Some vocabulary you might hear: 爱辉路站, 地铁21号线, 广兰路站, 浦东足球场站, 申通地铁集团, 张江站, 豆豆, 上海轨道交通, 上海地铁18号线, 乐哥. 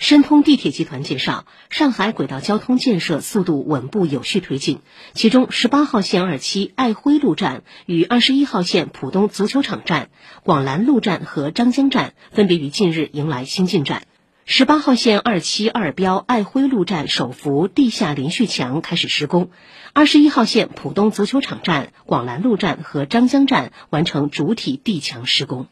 申通地铁集团介绍，上海轨道交通建设速度稳步有序推进，其中18号线2期爱辉路站与21号线浦东足球场站、广兰路站和张江站分别于近日迎来新进展。18号线2期二标爱辉路站手扶地下连续墙开始施工，21号线浦东足球场站、广兰路站和张江站完成主体地墙施工。